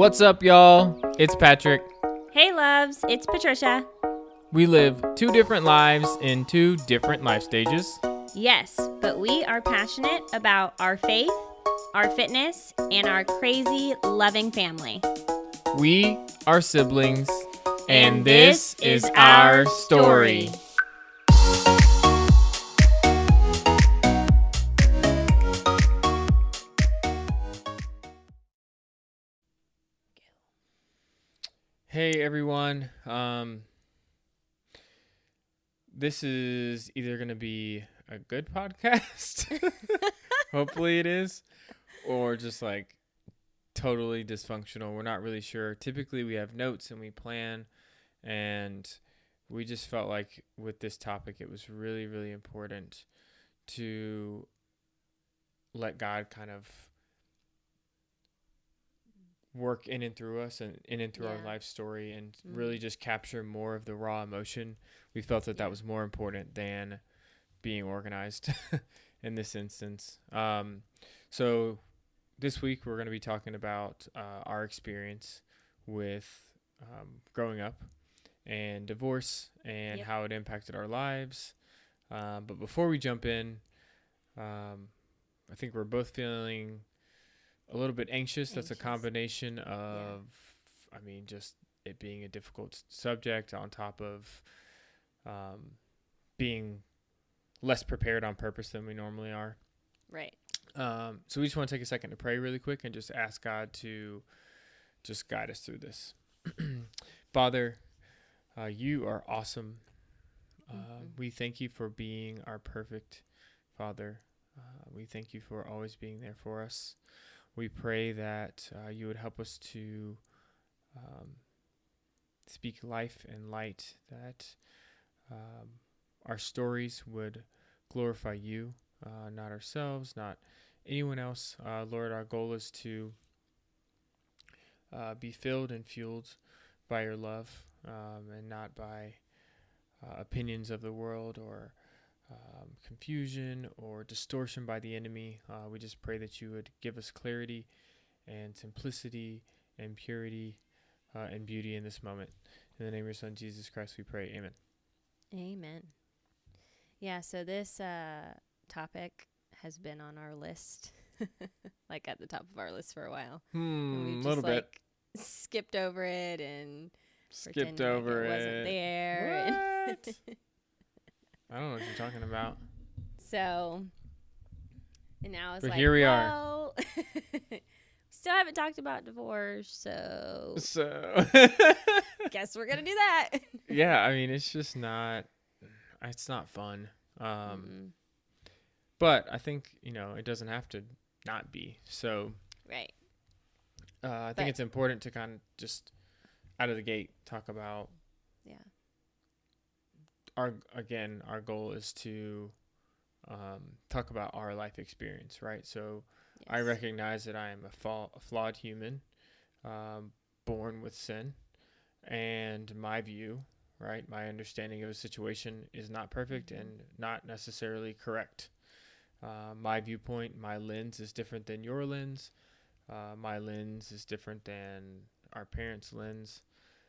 What's up, y'all? It's Patrick. Hey, loves. It's Patricia. We live two different lives in two different life stages. Yes, but we are passionate about our faith, our fitness, and our crazy, loving family. We are siblings, and this is our story. Hey everyone, this is either going to be a good podcast, hopefully it is, or just like totally dysfunctional. We're not really sure. Typically we have notes and we plan, and we just felt like with this topic it was really, really important to let God kind of work in and through us and in and through our life story and really just capture more of the raw emotion. We felt that that was more important than being organized in this instance. So this week we're going to be talking about our experience with growing up and divorce and how it impacted our lives. But before we jump in, I think we're both feeling a little bit anxious. That's a combination of, I mean, just it being a difficult subject on top of being less prepared on purpose than we normally are. Right. So we just want to take a second to pray really quick and just ask God to just guide us through this. Father, you are awesome. We thank you for being our perfect Father. We thank you for always being there for us. We pray that you would help us to speak life and light, that our stories would glorify you, not ourselves, not anyone else. Lord, our goal is to be filled and fueled by your love and not by opinions of the world or confusion or distortion by the enemy. We just pray that you would give us clarity and simplicity and purity and beauty in this moment. In the name of your Son, Jesus Christ, we pray. Amen. Amen. Yeah, so this topic has been on our list, like at the top of our list for a while. We just like bit. Skipped over it and skipped over like it. Wasn't there. What? I don't know what you're talking about. So, and now it's like, here we are. Still haven't talked about divorce, so. Guess we're gonna do that. Yeah, I mean, it's just not. It's not fun. But I think it doesn't have to not be. So. Right. I think it's important to kind of just out of the gate talk about. Yeah. Our goal is to talk about our life experience, right? So yes. I recognize that I am a flawed human, born with sin, and my view, right, my understanding of a situation is not perfect and not necessarily correct. My viewpoint, my lens is different than your lens. My lens is different than our parents' lens.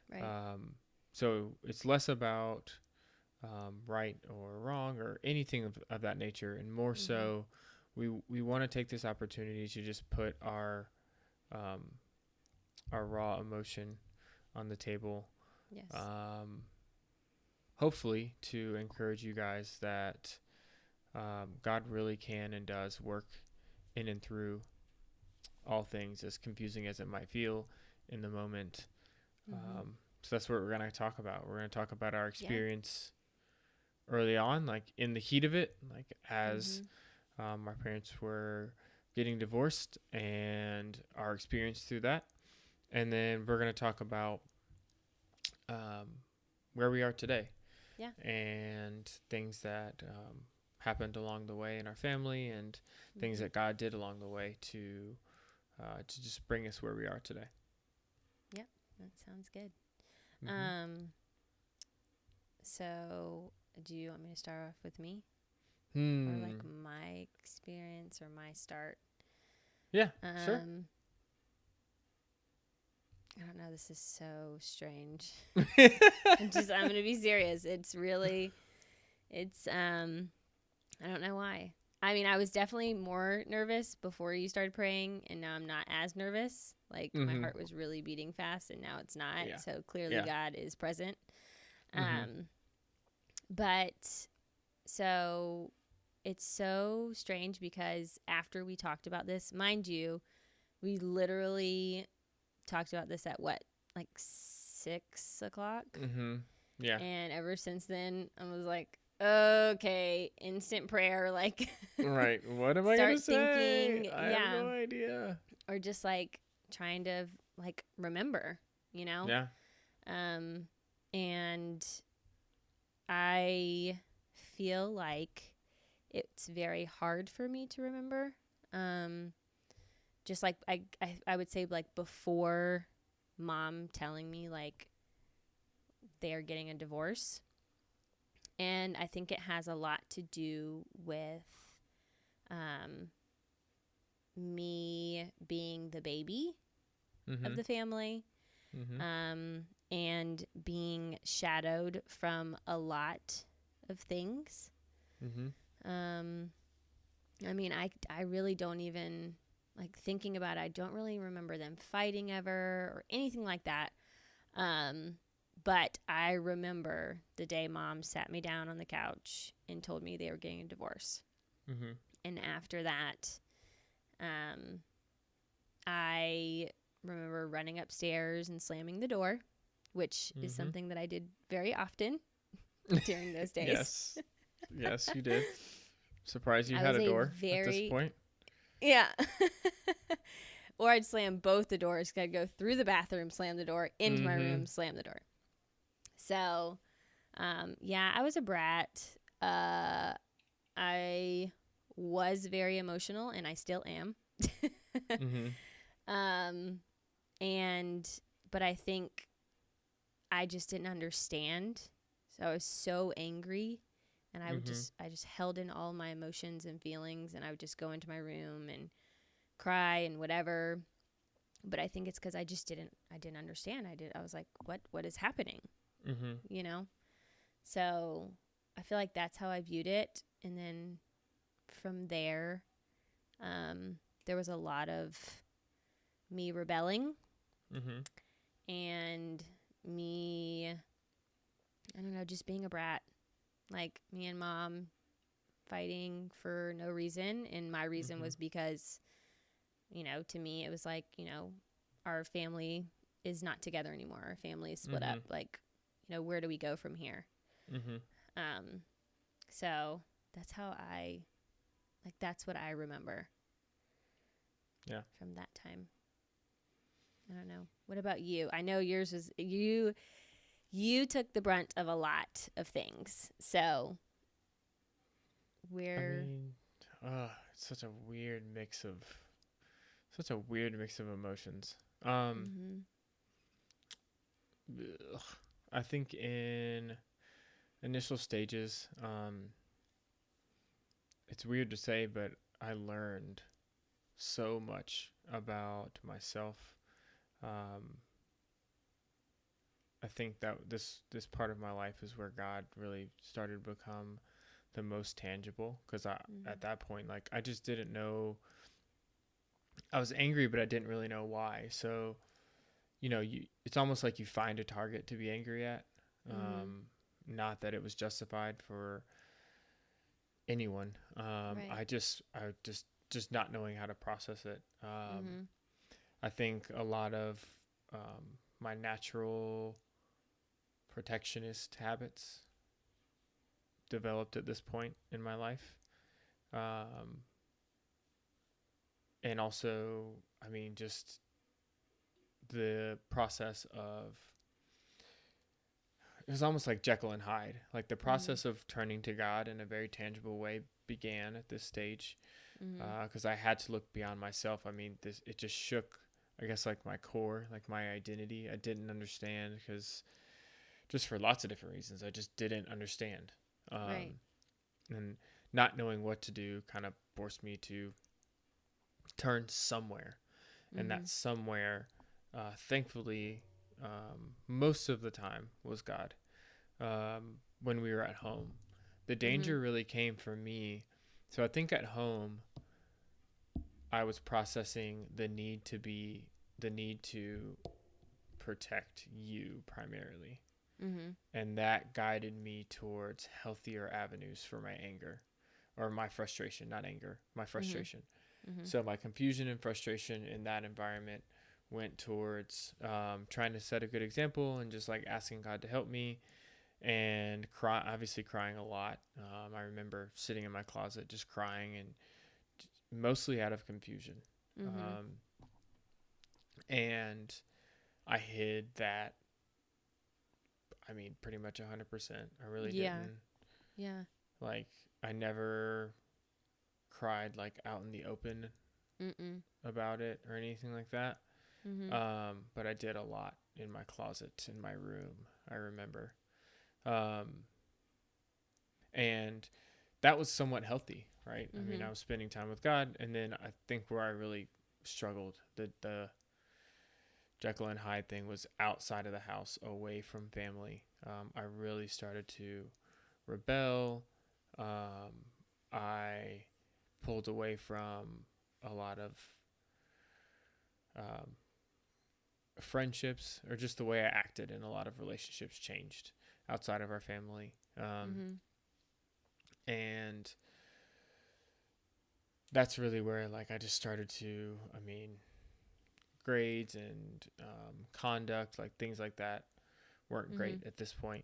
Right. So it's less about right or wrong or anything of that nature, and more so we want to take this opportunity to just put our raw emotion on the table. Yes. Hopefully to encourage you guys that God really can and does work in and through all things, as confusing as it might feel in the moment. So that's what we're going to talk about. We're going to talk about our experience early on, like in the heat of it, like as our parents were getting divorced and our experience through that. And then we're going to talk about where we are today and things that happened along the way in our family and things that God did along the way to just bring us where we are today. Yep, that sounds good. So do you want me to start off with me or like my experience or my start? Yeah, sure. I don't know. This is so strange. I'm going to be serious. It's really, I don't know why. I mean, I was definitely more nervous before you started praying, and now I'm not as nervous. Like, mm-hmm. my heart was really beating fast, and now it's not. Yeah. So clearly God is present. Mm-hmm. But so it's so strange because after we talked about this, mind you, we literally talked about this at what, like 6 o'clock? Mm-hmm. Yeah. And ever since then, I was like, okay, instant prayer, like right, what am I gonna say? I have no idea. Or just like trying to like remember, you know? Yeah. And I feel like it's very hard for me to remember. Just like I would say like before mom telling me like they are getting a divorce. And I think it has a lot to do with me being the baby mm-hmm. of the family mm-hmm. And being shadowed from a lot of things. Mm-hmm. I mean, I really don't even, like thinking about it, I don't really remember them fighting ever or anything like that. But I remember the day mom sat me down on the couch and told me they were getting a divorce. Mm-hmm. And after that, I remember running upstairs and slamming the door, which mm-hmm. is something that I did very often during those days. Yes. Yes, you did. Surprised you had a door at this point. Yeah. Or I'd slam both the doors. I'd go through the bathroom, slam the door, into mm-hmm. my room, slam the door. So, I was a brat. I was very emotional, and I still am. mm-hmm. But I think I just didn't understand. So I was so angry, and I mm-hmm. would I just held in all my emotions and feelings, and I would just go into my room and cry and whatever. But I think it's because I just didn't understand. I was like, what is happening? Mm-hmm. You know? So I feel like that's how I viewed it. And then from there, there was a lot of me rebelling mm-hmm. and me, I don't know, just being a brat, like me and mom fighting for no reason. And my reason mm-hmm. was because, you know, to me, it was like, you know, our family is not together anymore. Our family is split mm-hmm. up. Like, you know, where do we go from here? Mm-hmm. So that's how that's what I remember. Yeah. From that time. I don't know. What about you? I know yours was, you took the brunt of a lot of things. So it's such a weird mix of emotions. Mm-hmm. I think in initial stages, it's weird to say, but I learned so much about myself. I think that this part of my life is where God really started to become the most tangible, because mm-hmm. at that point, like, I just didn't know. I was angry, but I didn't really know why. So, you know, it's almost like you find a target to be angry at. Mm-hmm. Not that it was justified for anyone. Right. I just not knowing how to process it. Mm-hmm. I think a lot of my natural protectionist habits developed at this point in my life. And also, I mean, just the process of, it was almost like Jekyll and Hyde. Like the process mm-hmm. of turning to God in a very tangible way began at this stage, because mm-hmm. I had to look beyond myself. I mean, it just shook, I guess, like my core, like my identity. I didn't understand, because just for lots of different reasons, I just didn't understand. Right. And not knowing what to do kind of forced me to turn somewhere, and mm-hmm. that somewhere thankfully, most of the time was God. When we were at home, the danger really came from me. So I think at home, I was processing the need to protect you primarily. Mm-hmm. And that guided me towards healthier avenues for my anger or my frustration, not anger, my frustration. Mm-hmm. So my confusion and frustration in that environment went towards trying to set a good example and just like asking God to help me and crying a lot. I remember sitting in my closet just crying and mostly out of confusion. Mm-hmm. And I hid that, I mean, pretty much 100%. I really didn't. Yeah. Like, I never cried, like, out in the open about it or anything like that. Mm-hmm. But I did a lot in my closet, in my room, I remember. And that was somewhat healthy, right? Mm-hmm. I mean, I was spending time with God. And then I think where I really struggled, the Jekyll and Hyde thing was outside of the house, away from family. I really started to rebel. I pulled away from a lot of friendships, or just the way I acted in a lot of relationships changed outside of our family. And that's really where, like, I just started to, I mean, grades and conduct, like things like that, weren't great at this point.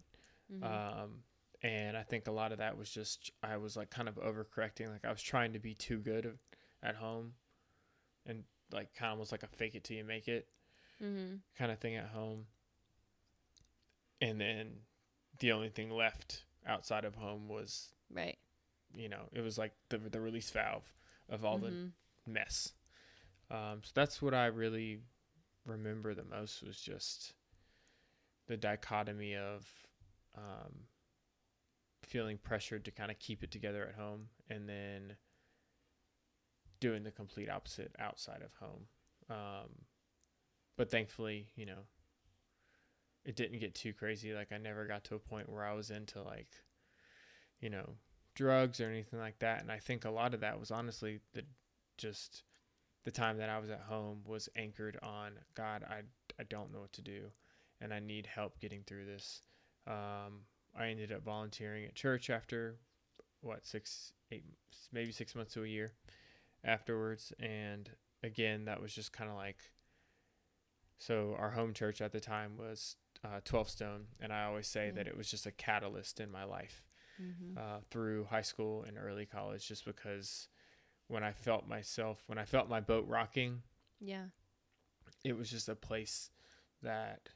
And I think a lot of that was just, I was like kind of overcorrecting. Like I was trying to be too good at home, and like kind of was like a fake it till you make it kind of thing at home. And then the only thing left outside of home was, right, you know, it was like the release valve of all the mess. So that's what I really remember the most, was just the dichotomy of feeling pressured to kind of keep it together at home, and then doing the complete opposite outside of home. But thankfully, you know, it didn't get too crazy. Like I never got to a point where I was into like, you know, drugs or anything like that. And I think a lot of that was honestly the time that I was at home was anchored on God. I don't know what to do, and I need help getting through this. I ended up volunteering at church after 6 months to a year afterwards. And again, that was just kind of like, so our home church at the time was 12 Stone. And I always say that it was just a catalyst in my life through high school and early college, just because when I felt my boat rocking, it was just a place that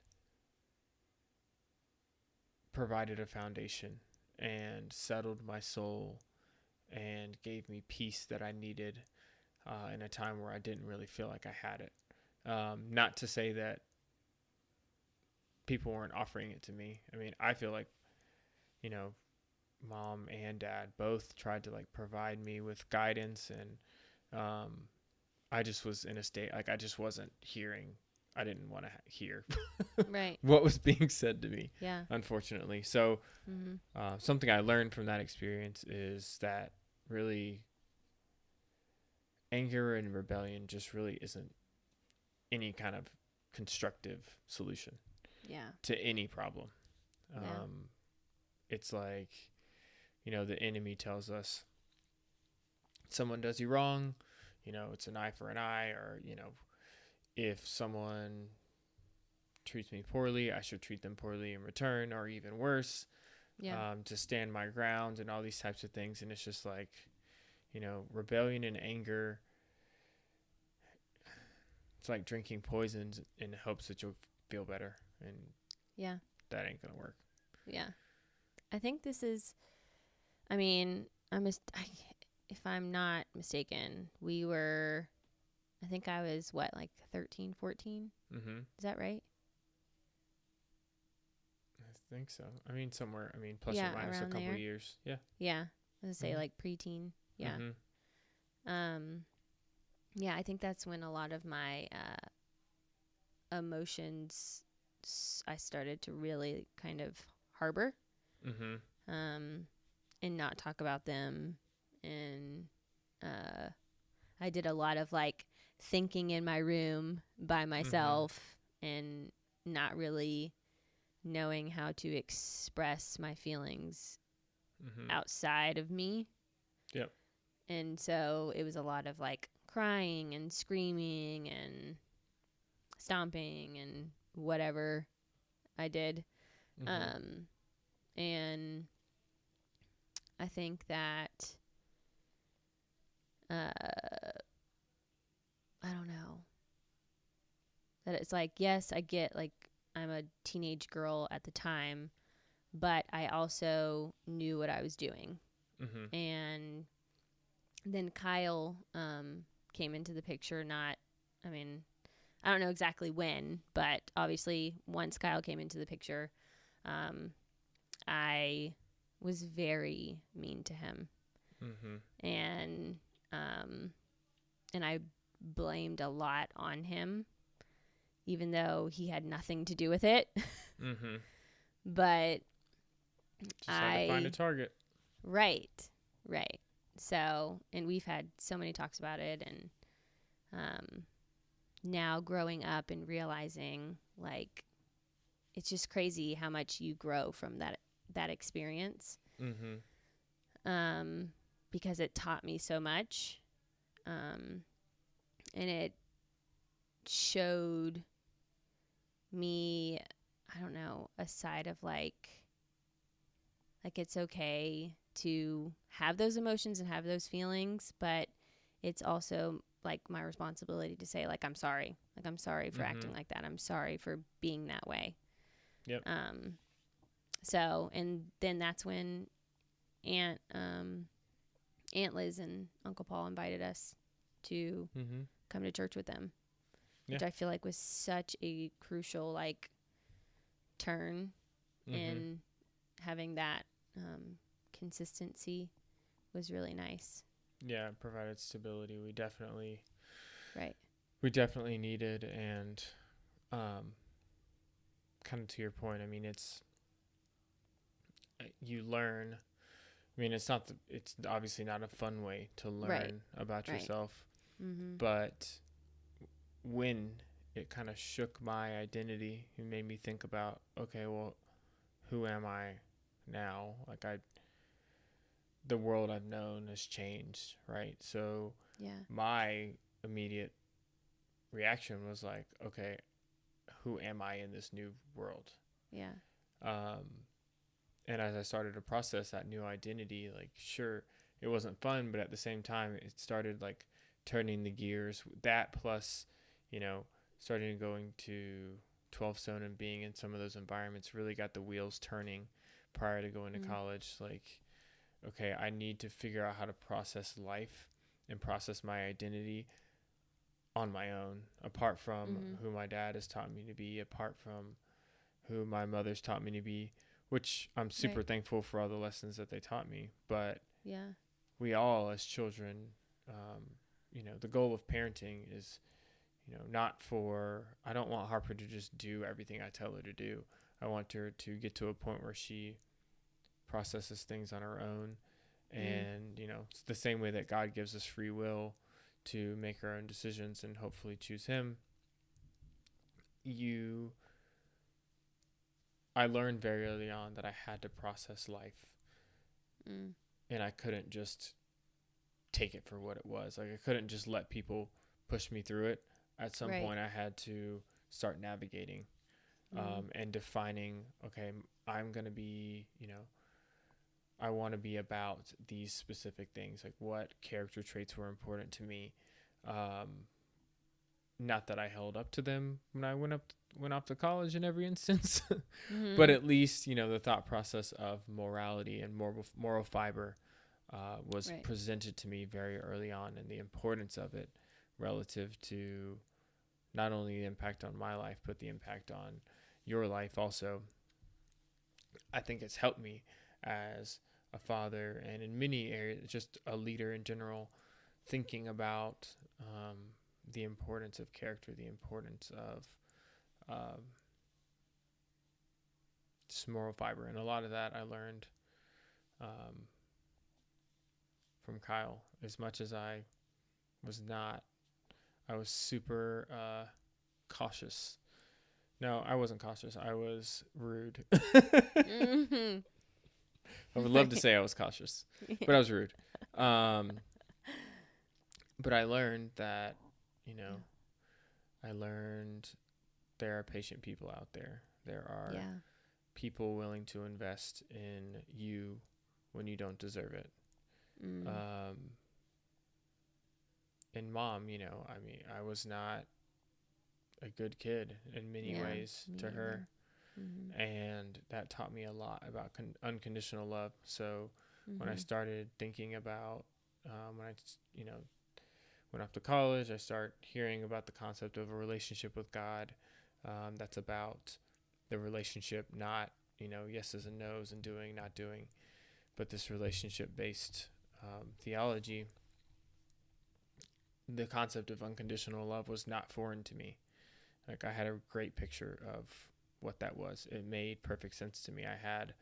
provided a foundation and settled my soul and gave me peace that I needed in a time where I didn't really feel like I had it. Not to say that people weren't offering it to me. I mean, I feel like, you know, Mom and Dad both tried to like provide me with guidance, and I just was in a state like I just wasn't hearing. I didn't want to hear right what was being said to me, unfortunately. So something I learned from that experience is that really anger and rebellion just really isn't any kind of constructive solution to any problem. It's like, you know, the enemy tells us someone does you wrong, you know, it's an eye for an eye, or, you know, if someone treats me poorly, I should treat them poorly in return, or even worse, to stand my ground and all these types of things. And it's just like, you know, rebellion and anger, it's like drinking poisons in hopes that you'll feel better. And that ain't going to work. Yeah. I think this is, I mean, if I'm not mistaken, we were, I think I was, what, like 13, 14? Mm-hmm. Is that right? I think so. I mean, somewhere, I mean, plus or minus a couple of years. Yeah. Yeah. I was going to say like preteen. Yeah. Mm-hmm. Yeah, I think that's when a lot of my emotions I started to really kind of harbor, mm-hmm. And not talk about them. And I did a lot of like thinking in my room by myself, mm-hmm. and not really knowing how to express my feelings mm-hmm. outside of me. Yep. And so it was a lot of like crying and screaming and stomping and whatever I did. Mm-hmm. And I think that I don't know, that it's like, yes, I get like I'm a teenage girl at the time, but I also knew what I was doing. Mm-hmm. And then Kyle came into the picture, I don't know exactly when, but obviously once Kyle came into the picture, I was very mean to him. Mm-hmm. And I blamed a lot on him, even though he had nothing to do with it. Mm-hmm. But just had to find a target. Right. So, and we've had so many talks about it, and now growing up and realizing, like, it's just crazy how much you grow from that experience. Mm-hmm. Because it taught me so much. And it showed me, I don't know, a side of like it's okay to have those emotions and have those feelings, but it's also like my responsibility to say like, I'm sorry. Like, I'm sorry for mm-hmm. acting like that. I'm sorry for being that way. Yep. So, and then that's when Aunt Liz and Uncle Paul invited us to mm-hmm. come to church with them, yeah. which I feel like was such a crucial like turn mm-hmm. in having that consistency was really nice. Yeah, it provided stability. We definitely needed, and kind of to your point, I mean, it's you learn. I mean, it's obviously not a fun way to learn about yourself, mm-hmm. but when it kind of shook my identity, it made me think about, okay, well, who am I now? Like, the world I've known has changed, right? So yeah. My immediate reaction was like, okay, who am I in this new world? Yeah. And as I started to process that new identity, like, sure, it wasn't fun, but at the same time, it started, like, turning the gears. That plus, you know, starting going to 12 Stone and being in some of those environments really got the wheels turning prior to going to mm-hmm. college. Like, okay, I need to figure out how to process life and process my identity on my own, apart from mm-hmm. who my dad has taught me to be, apart from who my mother's taught me to be. Which I'm super thankful for all the lessons that they taught me. But yeah, we all as children, you know, the goal of parenting is, you know, I don't want Harper to just do everything I tell her to do. I want her to get to a point where she processes things on her own. Mm-hmm. And, you know, it's the same way that God gives us free will to make our own decisions and hopefully choose him. I learned very early on that I had to process life, and I couldn't just take it for what it was. Like, I couldn't just let people push me through it. At some point, I had to start navigating and defining, okay, I'm going to be, you know, I want to be about these specific things. Like, what character traits were important to me? Not that I held up to them when I went off to college in every instance, mm-hmm. but at least, you know, the thought process of morality and moral fiber was presented to me very early on, and the importance of it relative to not only the impact on my life, but the impact on your life also. I think it's helped me as a father and in many areas, just a leader in general, thinking about the importance of character, the importance of some moral fiber. And a lot of that I learned from Kyle. As much as I was not, I was super cautious. No, I wasn't cautious. I was rude. Mm-hmm. I would love to say I was cautious, but I was rude. But I learned that, you know, I learned there are patient people out there. There are people willing to invest in you when you don't deserve it. Mm. And Mom, you know, I mean, I was not a good kid in many ways to her. Mm-hmm. And that taught me a lot about unconditional love. So when I started thinking about, when I, you know, went off to college, I start hearing about the concept of a relationship with God. That's about the relationship, not, you know, yeses and nos and doing, not doing, but this relationship-based theology. The concept of unconditional love was not foreign to me. Like, I had a great picture of what that was. It made perfect sense to me. I had,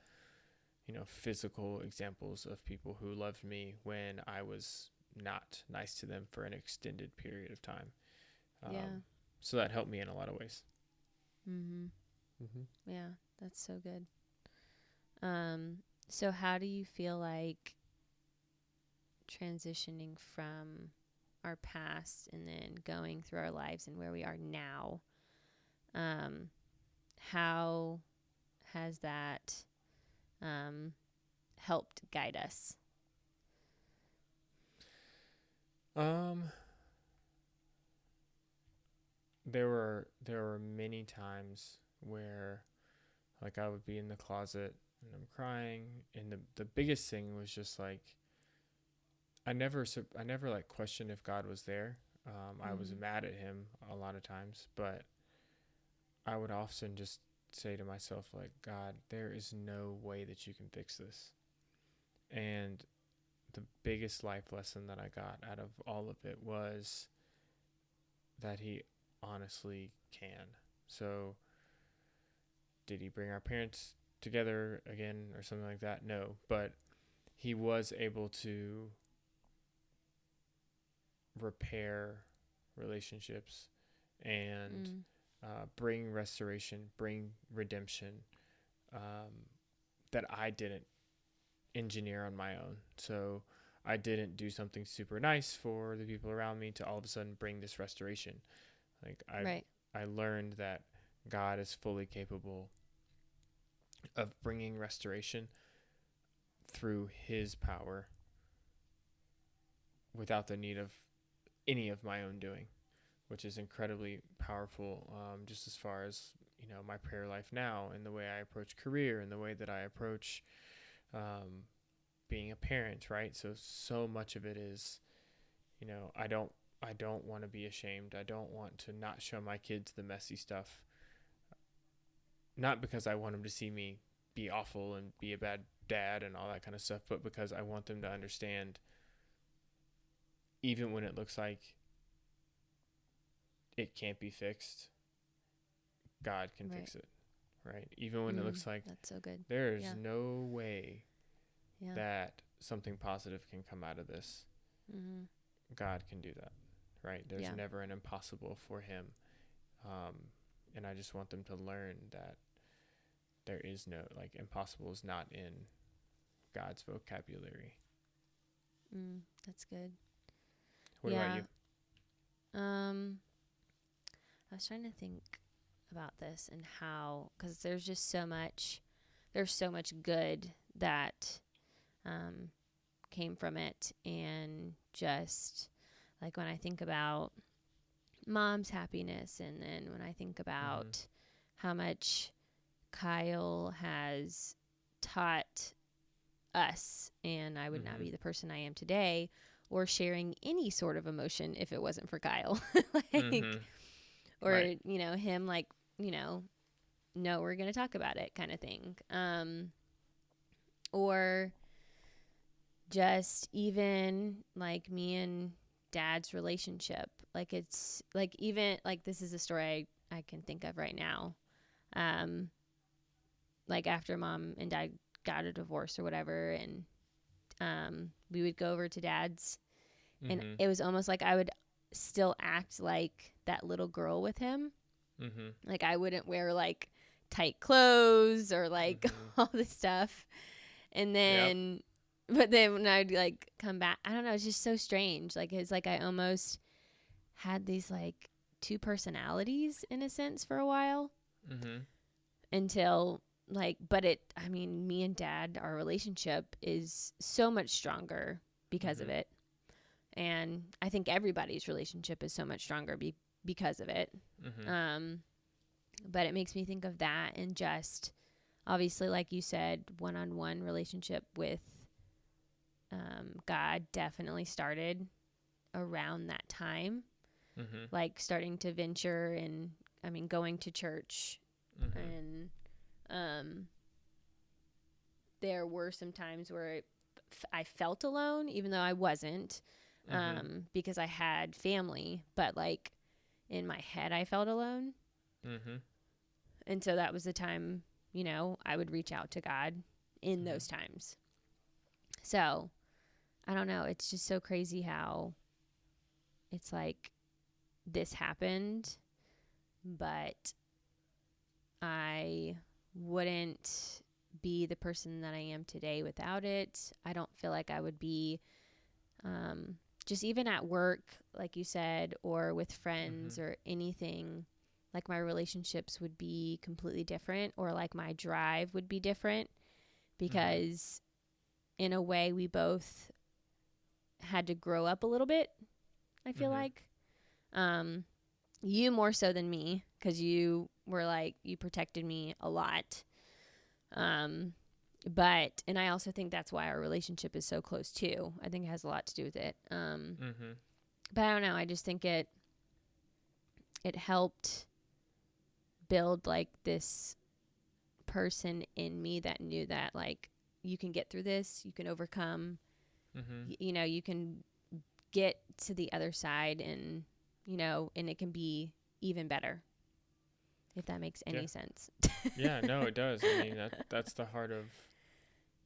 you know, physical examples of people who loved me when I was not nice to them for an extended period of time. So that helped me in a lot of ways. Mm-hmm. Mm-hmm. Yeah, that's so good. So how do you feel like transitioning from our past and then going through our lives and where we are now, how has that helped guide us? There were many times where, like, I would be in the closet and I'm crying, and the biggest thing was just like, I never like questioned if God was there. I was mad at him a lot of times, but I would often just say to myself, like, God, there is no way that you can fix this. And the biggest life lesson that I got out of all of it was that he honestly can. So did he bring our parents together again or something like that? No, but he was able to repair relationships and bring restoration, bring redemption that I didn't engineer on my own. So I didn't do something super nice for the people around me to all of a sudden bring this restoration. Like, I learned that God is fully capable of bringing restoration through his power without the need of any of my own doing, which is incredibly powerful, just as far as, you know, my prayer life now and the way I approach career and the way that I approach being a parent, right? So much of it is, you know, I don't want to be ashamed. I don't want to not show my kids the messy stuff, not because I want them to see me be awful and be a bad dad and all that kind of stuff, but because I want them to understand, even when it looks like it can't be fixed, God can fix it, right? Even when it looks like that's so good. There is no way that something positive can come out of this. Mm-hmm. God can do that, right? There's never an impossible for him. And I just want them to learn that there is no, like, impossible is not in God's vocabulary. That's good. What about you? I was trying to think about this and how, because there's just so much, good that came from it. And just like when I think about Mom's happiness, and then when I think about how much Kyle has taught us, and I would not be the person I am today or sharing any sort of emotion if it wasn't for Kyle. Or, you know, him, like, you know, no, we're going to talk about it kind of thing. Or just even, like, me and Dad's relationship. Like, it's, like, even, like, this is a story I can think of right now. Like after mom and dad got a divorce or whatever, and we would go over to dad's, and it was almost like I would still act like that little girl with him. Like I wouldn't wear like tight clothes or like all this stuff. And then, but then when I'd like come back, I don't know, it's just so strange. Like it's like I almost had these like two personalities in a sense for a while until like, but it, I mean, me and dad, our relationship is so much stronger because of it. And I think everybody's relationship is so much stronger because of it. But it makes me think of that, and just obviously, like you said, one-on-one relationship with God definitely started around that time. Like starting to venture and, I mean, going to church. And there were some times where I felt alone, even though I wasn't, because I had family, but like in my head I felt alone. And so that was the time, you know, I would reach out to God in those times. So I don't know, it's just so crazy how it's like this happened, but I wouldn't be the person that I am today without it. I don't feel like I would be, just even at work, like you said, or with friends or anything, like my relationships would be completely different, or like my drive would be different, because in a way we both had to grow up a little bit, I feel like. You more so than me, because you were like, you protected me a lot. But, and I also think that's why our relationship is so close too. I think it has a lot to do with it. But I don't know. I just think it helped build like this person in me that knew that like, you can get through this, you can overcome, you know, you can get to the other side, and, you know, and it can be even better. If that makes any sense. Yeah, no, it does. I mean, that's the heart of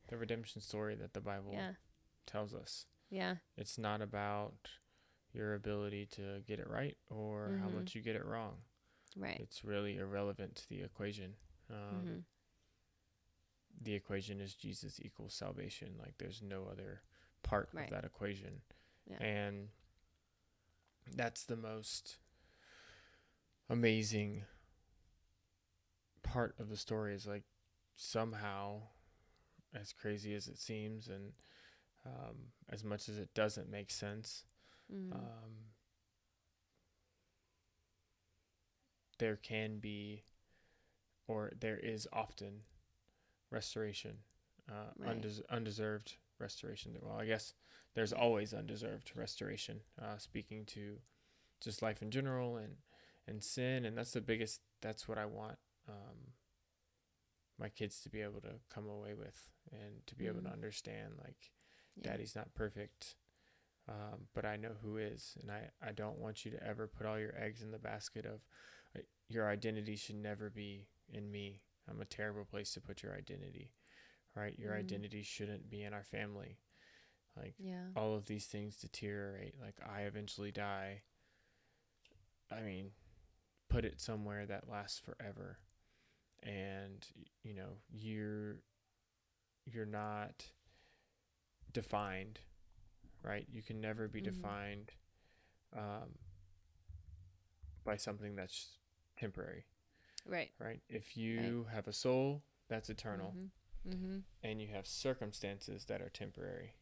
the redemption story that the Bible tells us. Yeah. It's not about your ability to get it right or how much you get it wrong. Right. It's really irrelevant to the equation. The equation is Jesus equals salvation. Like, there's no other part of that equation. Yeah. And that's the most amazing part of the story, is like, somehow, as crazy as it seems, and as much as it doesn't make sense, there can be, or there is often, restoration, undeserved restoration. Well, I guess there's always undeserved restoration, speaking to just life in general, and sin. And that's what I want my kids to be able to come away with, and to be able to understand, like, Daddy's not perfect, but I know who is, and I don't want you to ever put all your eggs in the basket of, your identity should never be in me. I'm a terrible place to put your identity, right? Your identity shouldn't be in our family. Like, all of these things deteriorate. Like, I eventually die. I mean, put it somewhere that lasts forever. And, you know, you're not defined, right? You can never be defined by something that's temporary. Right. Right. If you have a soul, that's eternal. And you have circumstances that are temporary.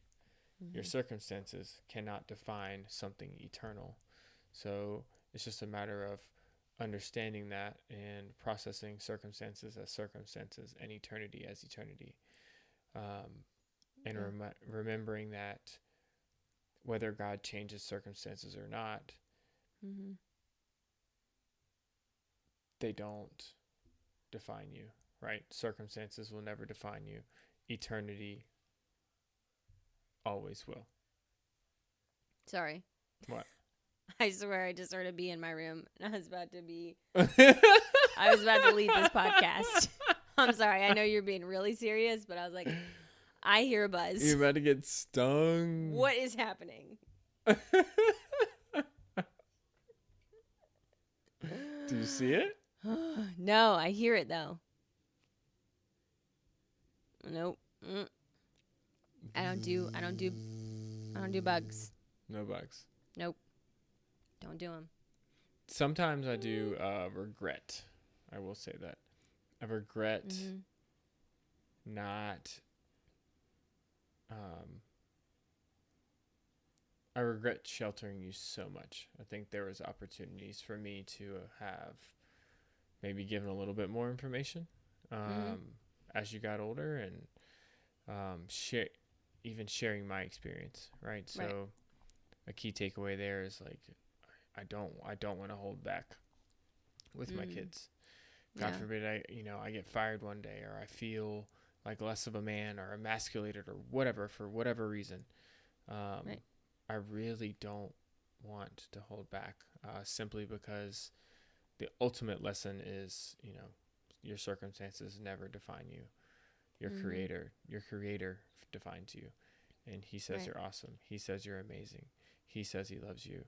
Your circumstances cannot define something eternal. So it's just a matter of understanding that and processing circumstances as circumstances, and eternity as eternity, and remembering that whether God changes circumstances or not, they don't define you, right? Circumstances will never define you. Eternity always will. Sorry. What? I swear I just heard to be in my room and I was about to be I was about to leave this podcast. I'm sorry. I know you're being really serious, but I was like, I hear a buzz. You're about to get stung. What is happening? Do you see it? No, I hear it though. Nope. I don't do bugs. No bugs. Nope. Don't do them. Sometimes I do regret. I will say that. I regret not. I regret sheltering you so much. I think there was opportunities for me to have maybe given a little bit more information as you got older and sharing my experience, right? So a key takeaway there is like I don't want to hold back with my kids. God forbid I get fired one day or I feel like less of a man or emasculated or whatever for whatever reason. I really don't want to hold back simply because the ultimate lesson is, your circumstances never define you. Your creator defines you. And he says you're awesome. He says you're amazing. He says he loves you.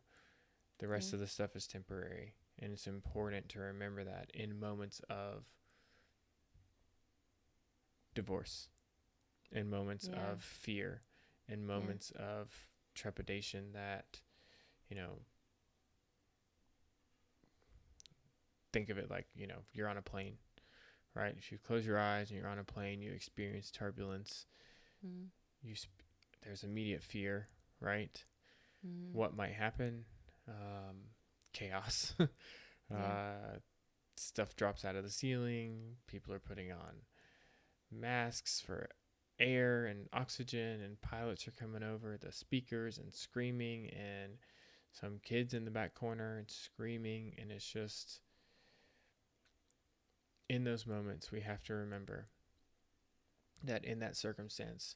The rest of the stuff is temporary. And it's important to remember that in moments of divorce, in moments of fear, in moments of trepidation that, think of it like, you're on a plane, right? If you close your eyes and you're on a plane, you experience turbulence. There's immediate fear, right? What might happen? Chaos. Stuff drops out of the ceiling. People are putting on masks for air and oxygen, and pilots are coming over the speakers and screaming, and some kids in the back corner and screaming. And it's just, in those moments, we have to remember that in that circumstance,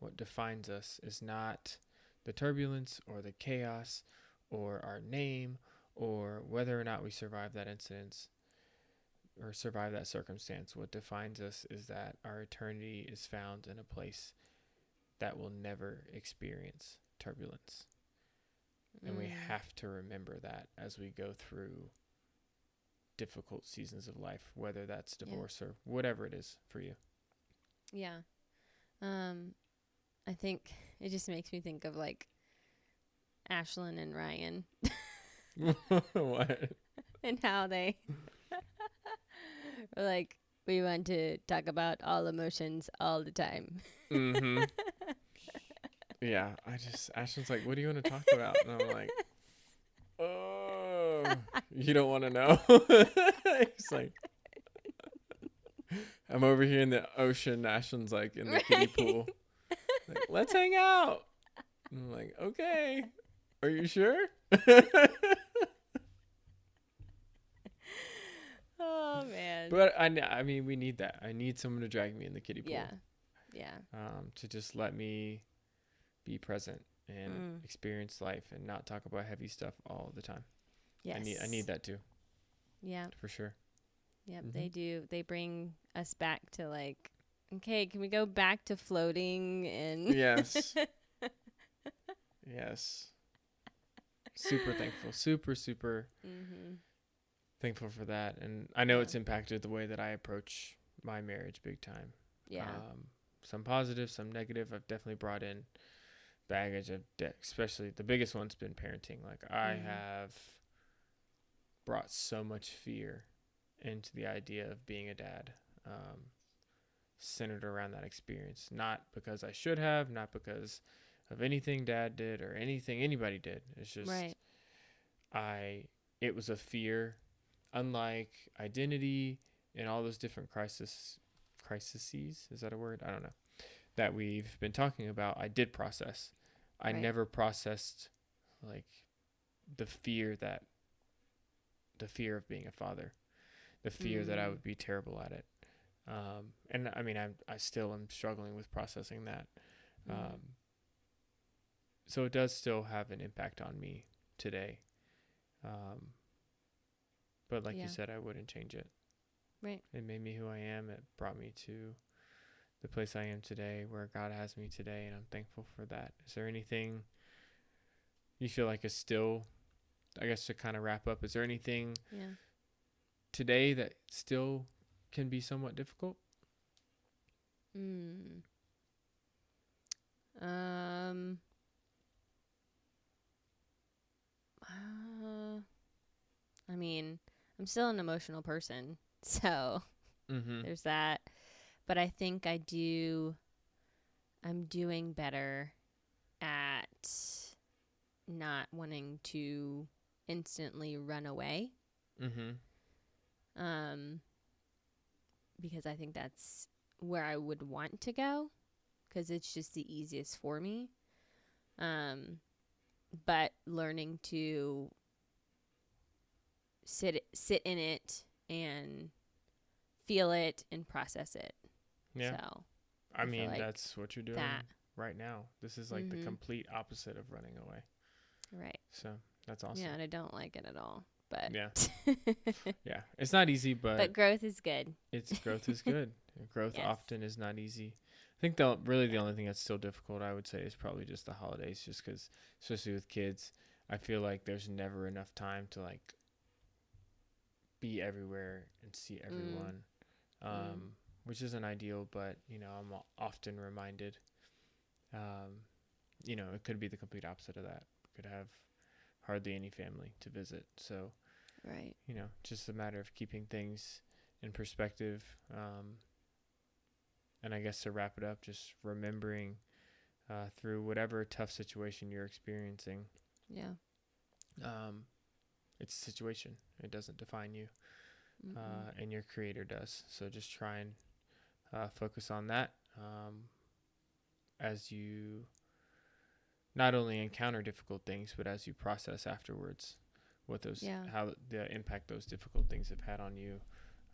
what defines us is not the turbulence or the chaos or our name or whether or not we survive that incident or survive that circumstance. What defines us is that our eternity is found in a place that will never experience turbulence. And we have to remember that as we go through difficult seasons of life, whether that's divorce or whatever it is for you. Yeah. I think it just makes me think of like Ashlyn and Ryan. What? And how they... like we want to talk about all emotions all the time. Yeah, I just Ashton's like, what do you want to talk about? And I'm like, oh, you don't want to know. He's like, I'm over here in the ocean. Ashton's like in the kiddie pool. Like, let's hang out. And I'm like, okay. Are you sure? Oh man! But I mean, we need that. I need someone to drag me in the kiddie pool. Yeah. To just let me be present and experience life and not talk about heavy stuff all the time. Yes. I need that too. Yeah. For sure. Yep. Mm-hmm. They do. They bring us back to like, okay, can we go back to floating and? Yes. Yes. Super thankful. Super. Mm-hmm. Thankful for that, and I know it's impacted the way that I approach my marriage big time. Yeah. Some positive, some negative. I've definitely brought in baggage of especially the biggest one's been parenting. Like I have brought so much fear into the idea of being a dad, centered around that experience. Not because I should have, not because of anything dad did or anything anybody did. It's just it was a fear. Unlike identity and all those different crises, is that a word? I don't know. That we've been talking about, I did process. I never processed like the fear of being a father, the fear that I would be terrible at it. And I mean, I still am struggling with processing that. So it does still have an impact on me today. But like you said, I wouldn't change it. Right. It made me who I am. It brought me to the place I am today, where God has me today, and I'm thankful for that. Is there anything you feel like is still, I guess to kind of wrap up, is there anything today that still can be somewhat difficult? I mean, I'm still an emotional person, so there's that. But I think I'm doing better at not wanting to instantly run away. Because I think that's where I would want to go, because it's just the easiest for me. But learning to sit in it and feel it and process it. Yeah. So, I mean, like that's what you're doing right now. This is like the complete opposite of running away. Right. So that's awesome. Yeah, and I don't like it at all. But yeah, it's not easy, but growth is good. Growth often is not easy. I think the only thing that's still difficult, I would say, is probably just the holidays, just because, especially with kids, I feel like there's never enough time to like be everywhere and see everyone, which isn't ideal. But you know, I'm often reminded, you know, it could be the complete opposite of that. Could have hardly any family to visit, so right, you know, just a matter of keeping things in perspective. And I guess to wrap it up, just remembering through whatever tough situation you're experiencing, it's a situation. It doesn't define you, and your Creator does. So just try and focus on that as you not only encounter difficult things, but as you process afterwards what those how the impact those difficult things have had on you.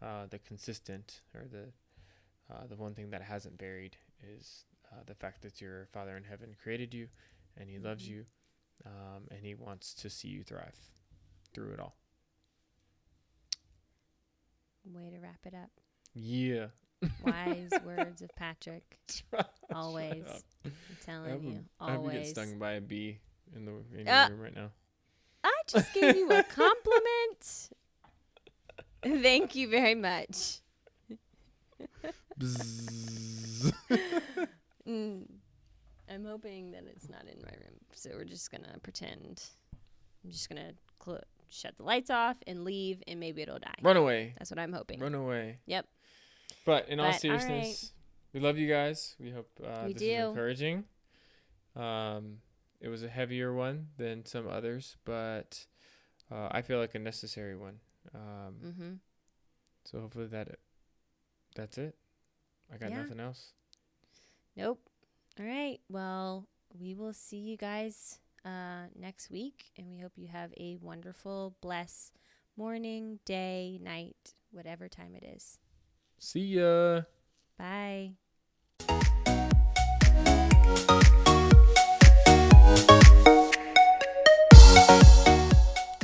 The consistent, or the one thing that hasn't varied, is the fact that your Father in Heaven created you, and He loves you, and He wants to see you thrive through it all. Way to wrap it up. Yeah. Wise words of Patrick. Always. I'm telling you. Always. I get stung by a bee in the room right now. I just gave you a compliment. Thank you very much. I'm hoping that it's not in my room, so we're just going to pretend. I'm just going to shut the lights off and leave, and maybe it'll die. Run away. That's what I'm hoping. Run away. Yep. But all seriousness, we love you guys. We hope this is encouraging. It was a heavier one than some others, but I feel like a necessary one. So hopefully that's it. I got nothing else. Nope. All right. Well, we will see you guys next week, and we hope you have a wonderful, blessed morning, day, night, whatever time it is. See ya. Bye.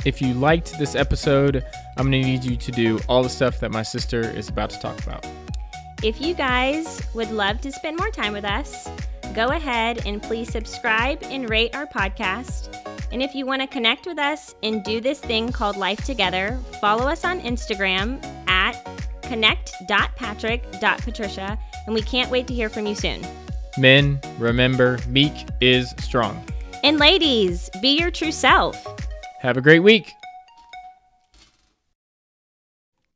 If you liked this episode, I'm going to need you to do all the stuff that my sister is about to talk about. If you guys would love to spend more time with us, go ahead and please subscribe and rate our podcast. And if you want to connect with us and do this thing called life together, follow us on Instagram at connect.patrick.patricia, and we can't wait to hear from you soon. Men, remember, meek is strong. And ladies, be your true self. Have a great week.